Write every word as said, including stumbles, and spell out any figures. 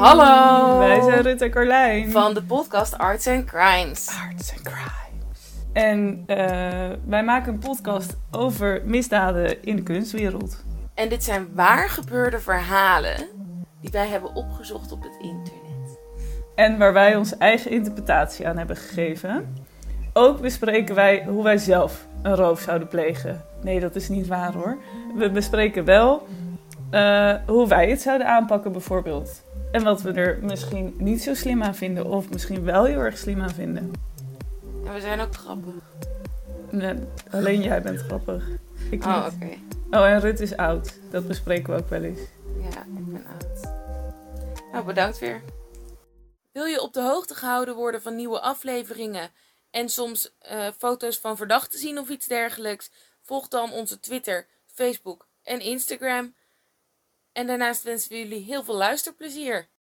Hallo! Wij zijn Rut en Carlijn van de podcast Arts and Crimes. Arts and Crimes. En uh, wij maken een podcast over misdaden in de kunstwereld. En dit zijn waar gebeurde verhalen die wij hebben opgezocht op het internet. En waar wij onze eigen interpretatie aan hebben gegeven. Ook bespreken wij hoe wij zelf een roof zouden plegen. Nee, dat is niet waar hoor. We bespreken wel uh, hoe wij het zouden aanpakken bijvoorbeeld. En wat we er misschien niet zo slim aan vinden. Of misschien wel heel erg slim aan vinden. En we zijn ook grappig. Nee, alleen jij bent grappig. Ik oh, oké. Okay. Oh, en Rut is oud. Dat bespreken we ook wel eens. Ja, ik ben oud. Nou, bedankt weer. Wil je op de hoogte gehouden worden van nieuwe afleveringen en soms uh, foto's van verdachten zien of iets dergelijks? Volg dan onze Twitter, Facebook en Instagram. En daarnaast wensen we jullie heel veel luisterplezier.